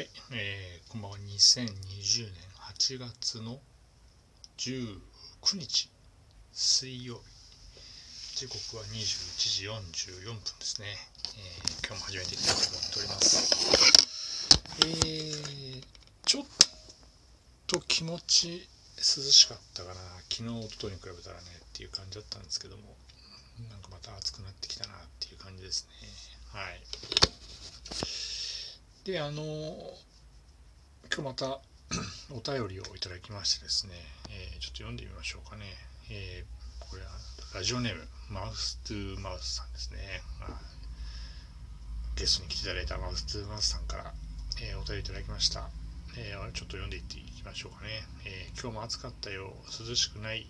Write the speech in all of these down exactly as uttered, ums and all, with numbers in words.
はい、えー、こんばんは。にせんにじゅうねんはちがつのじゅうくにち水曜日、時刻はにじゅういちじよんじゅうよんぷんですね。えー、今日も始めていきたいと思っております。えー、ちょっと気持ち涼しかったかな、昨日一昨日に比べたらねっていう感じだったんですけども、なんかまた暑くなってきたなっていう感じですね。はい。で、あの今日またお便りをいただきましてですね、えー、ちょっと読んでみましょうかね。えー、これはラジオネームマウストゥーマウスさんですね。ゲストに来ていただいたマウストゥーマウスさんから、えー、お便りいただきました。えー、ちょっと読んでいっていきましょうかね。えー、今日も暑かったよ、涼しくない、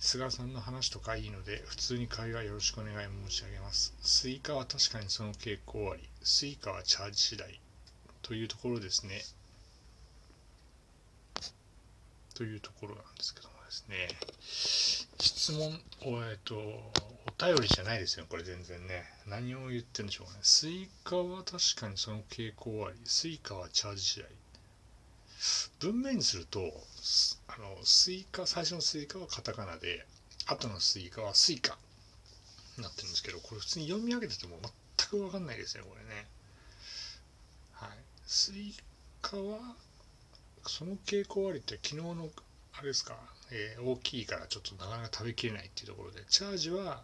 菅さんの話とかいいので普通に会話よろしくお願い申し上げます。スイカは確かにその傾向あり、スイカはチャージ次第というところですね、というところなんですけどもですね、質問を、えっと、お便りじゃないですよこれ、全然ね。何を言ってるんでしょうかね。スイカは確かにその傾向あり、スイカはチャージ次第、文面にすると、あのスイカ、最初のスイカはカタカナで、後のスイカはスイカになってるんですけど、これ普通に読み上げてても全く分かんないですね、これね。はい。スイカは、その傾向ありって、昨日の、あれですか、えー、大きいからちょっとなかなか食べきれないっていうところで、チャージは、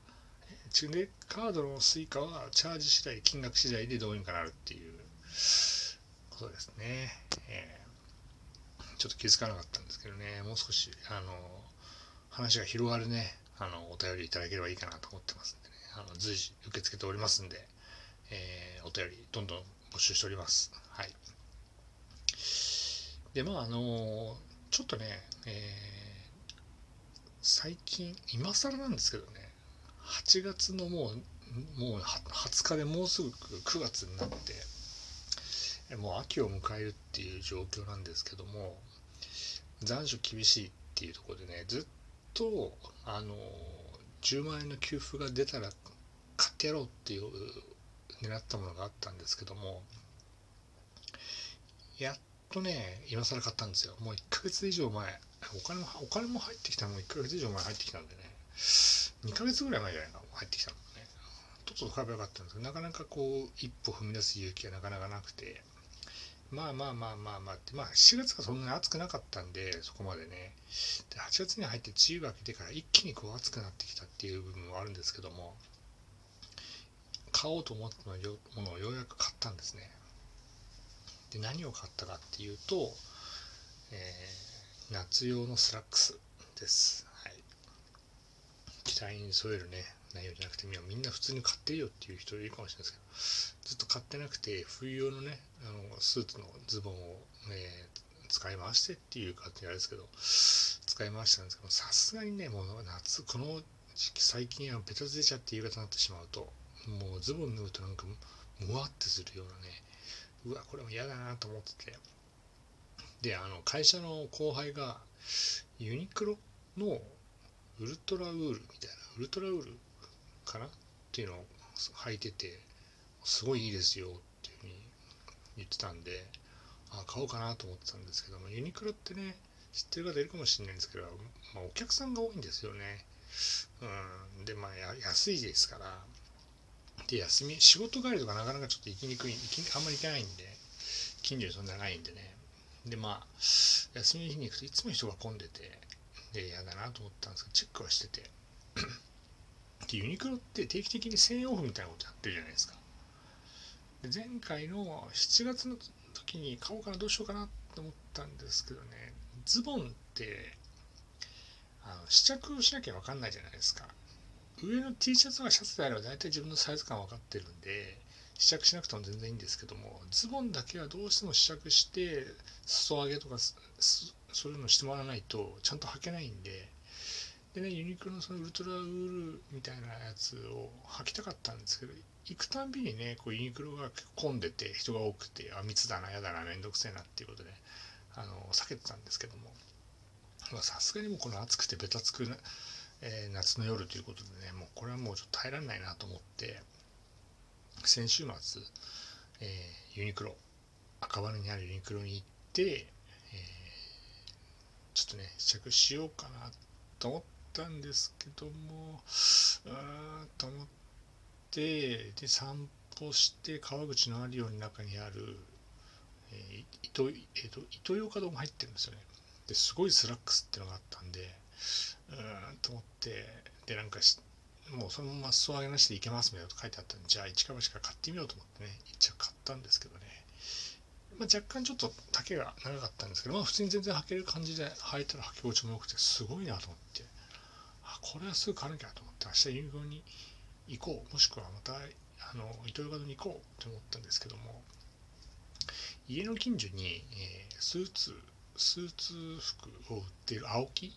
でカードのスイカはチャージ次第、金額次第でどうにかなるっていうことですね。えーちょっと気づかなかったんですけどね、もう少しあの話が広がるね、あのお便りいただければいいかなと思ってますんでね、あの随時受け付けておりますんで、えー、お便りどんどん募集しております。はい。で、まああのちょっとね、えー、最近今更なんですけどね、はちがつのもうもうはつかでもうすぐくがつになって。もう秋を迎えるっていう状況なんですけども、残暑厳しいっていうところでね、ずっとあのじゅうまんえんの給付が出たら買ってやろうっていう狙ったものがあったんですけども、やっとね今更買ったんですよ。もういっかげつ以上前、お金もお金も入ってきたのもいっかげつ以上前入ってきたんでね、にかげつぐらい前じゃないか入ってきたのね。ちょっと買えばよかったんですけど、なかなかこう一歩踏み出す勇気がなかなかなくて、まあまあまあまあまあって、まあしちがつがそんなに暑くなかったんで、そこまでね。で、はちがつに入って梅雨が明けてから一気にこう暑くなってきたっていう部分はあるんですけども、買おうと思ったものをようやく買ったんですね。で、何を買ったかっていうと、えー、夏用のスラックスです。はい。期待に添えるね、内容じゃなくて、みんな普通に買ってるよっていう人いるかもしれないですけど、ずっと買ってなくて冬用のねあのスーツのズボンを、えー、使い回してっていう感じあれですけど、使い回したんですけど、さすがにねもう夏この時期最近はベタ出ちゃって夕方になってしまうと、もうズボン脱ぐとなんかムワってするようなね、うわこれも嫌だなと思ってて、であの会社の後輩がユニクロのウルトラウールみたいなウルトラウールかなっていうのを履いてて、すごいいいですよっていうふうに言ってたんで、あ買おうかなと思ってたんですけども、ユニクロってね知ってる方いるかもしれないんですけど、まあ、お客さんが多いんですよね。うんでまあや安いですから、で休み仕事帰りとかなかなかちょっと行きにくい、あんまり行けないんで、近所にそんなないんでね、でまあ休みの日に行くといつも人が混んでて、でやだなと思ったんですけどチェックはしててユニクロって定期的にせんえんオフみたいなことやってるじゃないですか。で前回のしちがつの時に買おうかなどうしようかなと思ったんですけどね、ズボンってあの試着しなきゃ分かんないじゃないですか。上の T シャツはシャツであれば大体自分のサイズ感分かってるんで試着しなくても全然いいんですけども、ズボンだけはどうしても試着して裾上げとかそういうのしてもらわないとちゃんと履けないんで、でね、ユニクロのそのウルトラウールみたいなやつを履きたかったんですけど、行くたんびにねこうユニクロが混んでて人が多くて、あ密だなやだなめんどくせえなっていうことであの避けてたんですけども、さすがにもうこの暑くてベタつくな、えー、夏の夜ということでね、もうこれはもうちょっと耐えられないなと思って、先週末、えー、ユニクロ赤羽にあるユニクロに行って、えー、ちょっとね試着しようかなと思ったんですけども、うーんと思って、で散歩して川口のアリオの中にある、えー、イトヨーカドーも入ってるんですよね。ですごいスラックスっていうのがあったんで、うーんと思って、でなんかしもうそのまま裾上げなしでいけますみたいなこと書いてあったんで、じゃあ一か八か買ってみようと思ってね、一着買ったんですけどね、まあ、若干ちょっと丈が長かったんですけど、まあ、普通に全然履ける感じで履いたら履き心地も良くてすごいなと思って、あこれはすぐ買わなきゃと思って、明日ユニクロに行こう、もしくはまたあのイトヨーカドーに行こうと思ったんですけども、家の近所に、えー、スーツスーツ服を売っている青木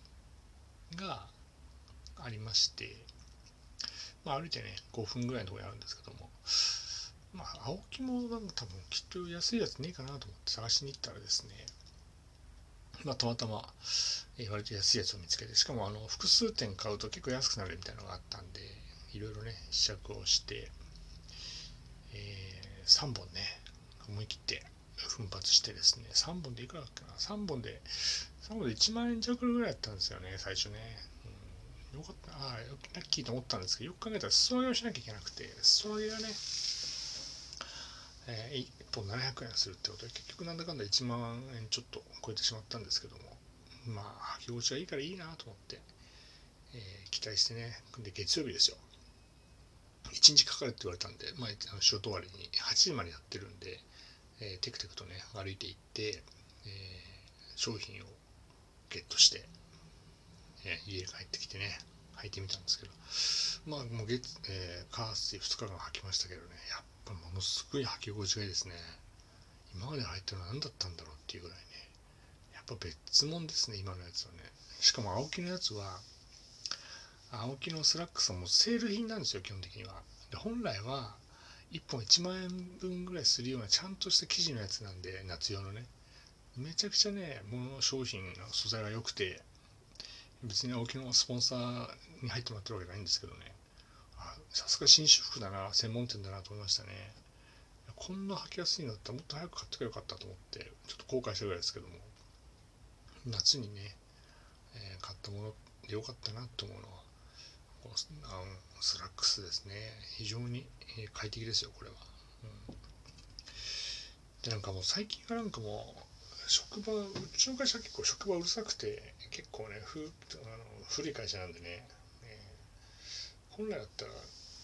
がありまして、まあ、歩いてねごふんぐらいのところにあるんですけども、まあ青木もなんか多分きっと安いやつねえかなと思って探しに行ったらですね、まあたまたま割と安いやつを見つけて、しかもあの複数点買うと結構安くなるみたいなのがあったんで、いろいろね試着をして、えー、さんぼんね思い切って奮発してですね、さんぼんでいくらだっけな、さんぼんでさんぼんでいちまんえん弱ぐらいだったんですよね最初ね。よかったな、あラッキーと思ったんですけど、よく考えたら裾上げをしなきゃいけなくて、裾上げがね、えー、いっぽんななひゃくえんするってことで、結局なんだかんだいちまんえんちょっと超えてしまったんですけども、まあ履き心地がいいからいいなと思って、えー、期待してね、で月曜日ですよ、いちにちかかるって言われたんで、まあ、仕事終わりにはちじまでやってるんで、えー、テクテクとね歩いていって、えー、商品をゲットして家に帰ってきてね履いてみたんですけど、まあもう月、えー、火水ふつかかん履きましたけどね、やっぱものすごい履き心地がいいですね。今まで履いてるのは何だったんだろうっていうぐらいね、やっぱ別物ですね今のやつはね。しかも青木のやつは、青木のスラックスはもうセール品なんですよ基本的には。で本来はいっぽんいちまんえんぶんぐらいするようなちゃんとした生地のやつなんで、夏用のね、めちゃくちゃねもの商品の素材が良くて、別に青木のスポンサーに入ってもらってるわけじゃないんですけどね、さすが紳士服だな、専門店だなと思いましたね。こんな履きやすいんだったらもっと早く買ってくればよかったと思ってちょっと後悔したぐらいですけども、夏にね、えー、買ったものでよかったなと思うのはこのスラックスですね。非常に快適ですよこれは、うん、でなんかもう最近はなんかもう職場、うちの会社は結構職場うるさくて、結構ねふあの古い会社なんでね、ね本来だったらな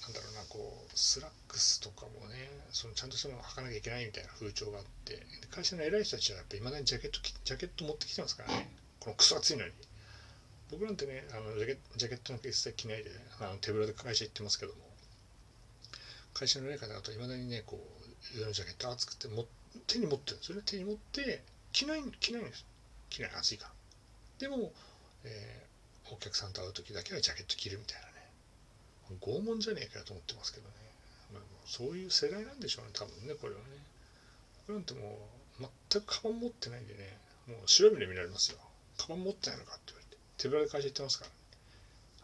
んだろうな、こうスラックスとかもねそのちゃんとしたのを履かなきゃいけないみたいな風潮があって、会社の偉い人たちはやっぱり未だにジャケットジャケット持ってきてますからね、このクソ暑いのに。僕なんてねあのジャケ、ジャケットなんか一切着ないであの手ぶらで会社行ってますけども、会社の偉い方だと未だにねこうジャケット暑くても手に持ってるんですよね。手に持って着ない着ないんです。着ない、暑いから。でも、えー、お客さんと会う時だけはジャケット着るみたいなね。拷問じゃねえかよと思ってますけどね。まあ、そういう世代なんでしょうね、多分ね、これはね。これなんてもう、全くカバン持ってないんでね、もう白目で見られますよ。カバン持ってないのかって言われて。手ぶらで会社行ってますか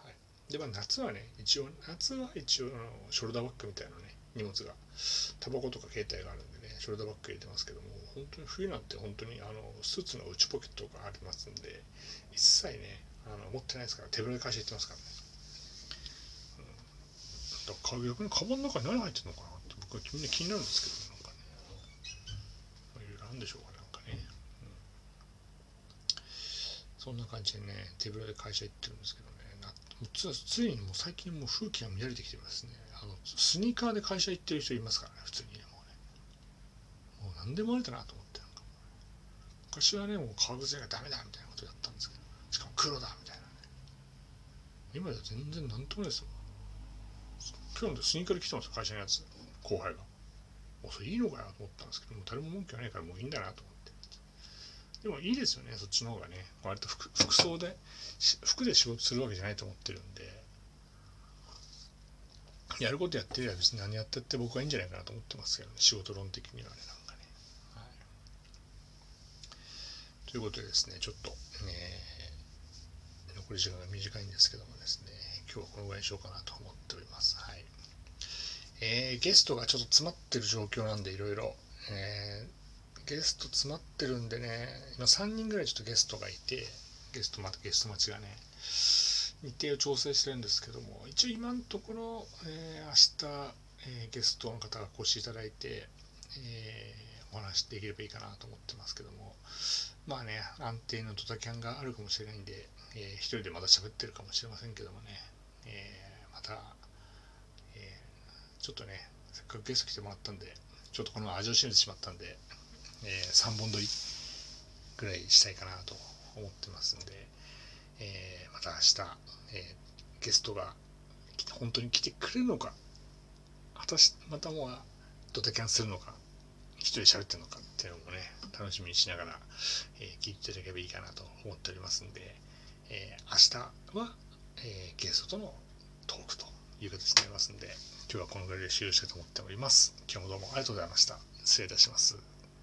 ら、ね。はい。で、まあ、夏はね、一応、夏は一応、ショルダーバッグみたいなね、荷物が。タバコとか携帯があるんでね、ショルダーバッグ入れてますけども、本当に冬なんて本当にあのスーツの内ポケットがありますんで、一切ねあの持ってないですから、手ぶらで会社行ってますからね、うん、だから逆にカバンの中に何入ってるのかなって僕は気になるんですけど、なんかねいろいろあるんでしょうか、なんかね、うん、そんな感じでね手ぶらで会社行ってるんですけどね、なつ, ついにもう最近もう風紀が乱れてきてますね。あのスニーカーで会社行ってる人いますからね、普通にね、何でもありだなと思って、なんか昔はねもう革靴がダメだみたいなことやったんですけど、しかも黒だみたいなね、今では全然何ともないですよ。今日のスニーカーで来てますよ会社のやつ、後輩がもうそれいいのかなと思ったんですけど、もう誰も文句はないからもういいんだなと思って。でもいいですよね、そっちの方がね、割と 服, 服装で服で仕事するわけじゃないと思ってるんで、やることやってれば別に何やってって僕はいいんじゃないかなと思ってますけどね、仕事論的にはね。ということでですね、ちょっと、えー、残り時間が短いんですけどもですね、今日はこのぐらいにしようかなと思っております。はい、えー、ゲストがちょっと詰まってる状況なんで、いろいろゲスト詰まってるんでね、今さんにんぐらいちょっとゲストがいて、ゲスト、ま、ゲスト待ちがね、日程を調整してるんですけども、一応今のところ、えー、明日、えー、ゲストの方がお越しいただいて、えー、お話できればいいかなと思ってますけども、まあね、安定のドタキャンがあるかもしれないんで、えー、一人でまた喋ってるかもしれませんけどもね、えー、また、えー、ちょっとね、せっかくゲスト来てもらったんで、ちょっとこの味を占めてしまったんで、えー、さんぼん撮りぐらいしたいかなと思ってますんで、えー、また明日、えー、ゲストが本当に来てくれるのか、果たしてまたもうドタキャンするのか、一人喋ってるのかっていうのもね、楽しみにしながら、えー、聞いていただければいいかなと思っておりますんで、えー、明日は、えー、ゲストとのトークという形になりますんで、今日はこのぐらいで終了したいと思っております。今日もどうもありがとうございました。失礼いたします。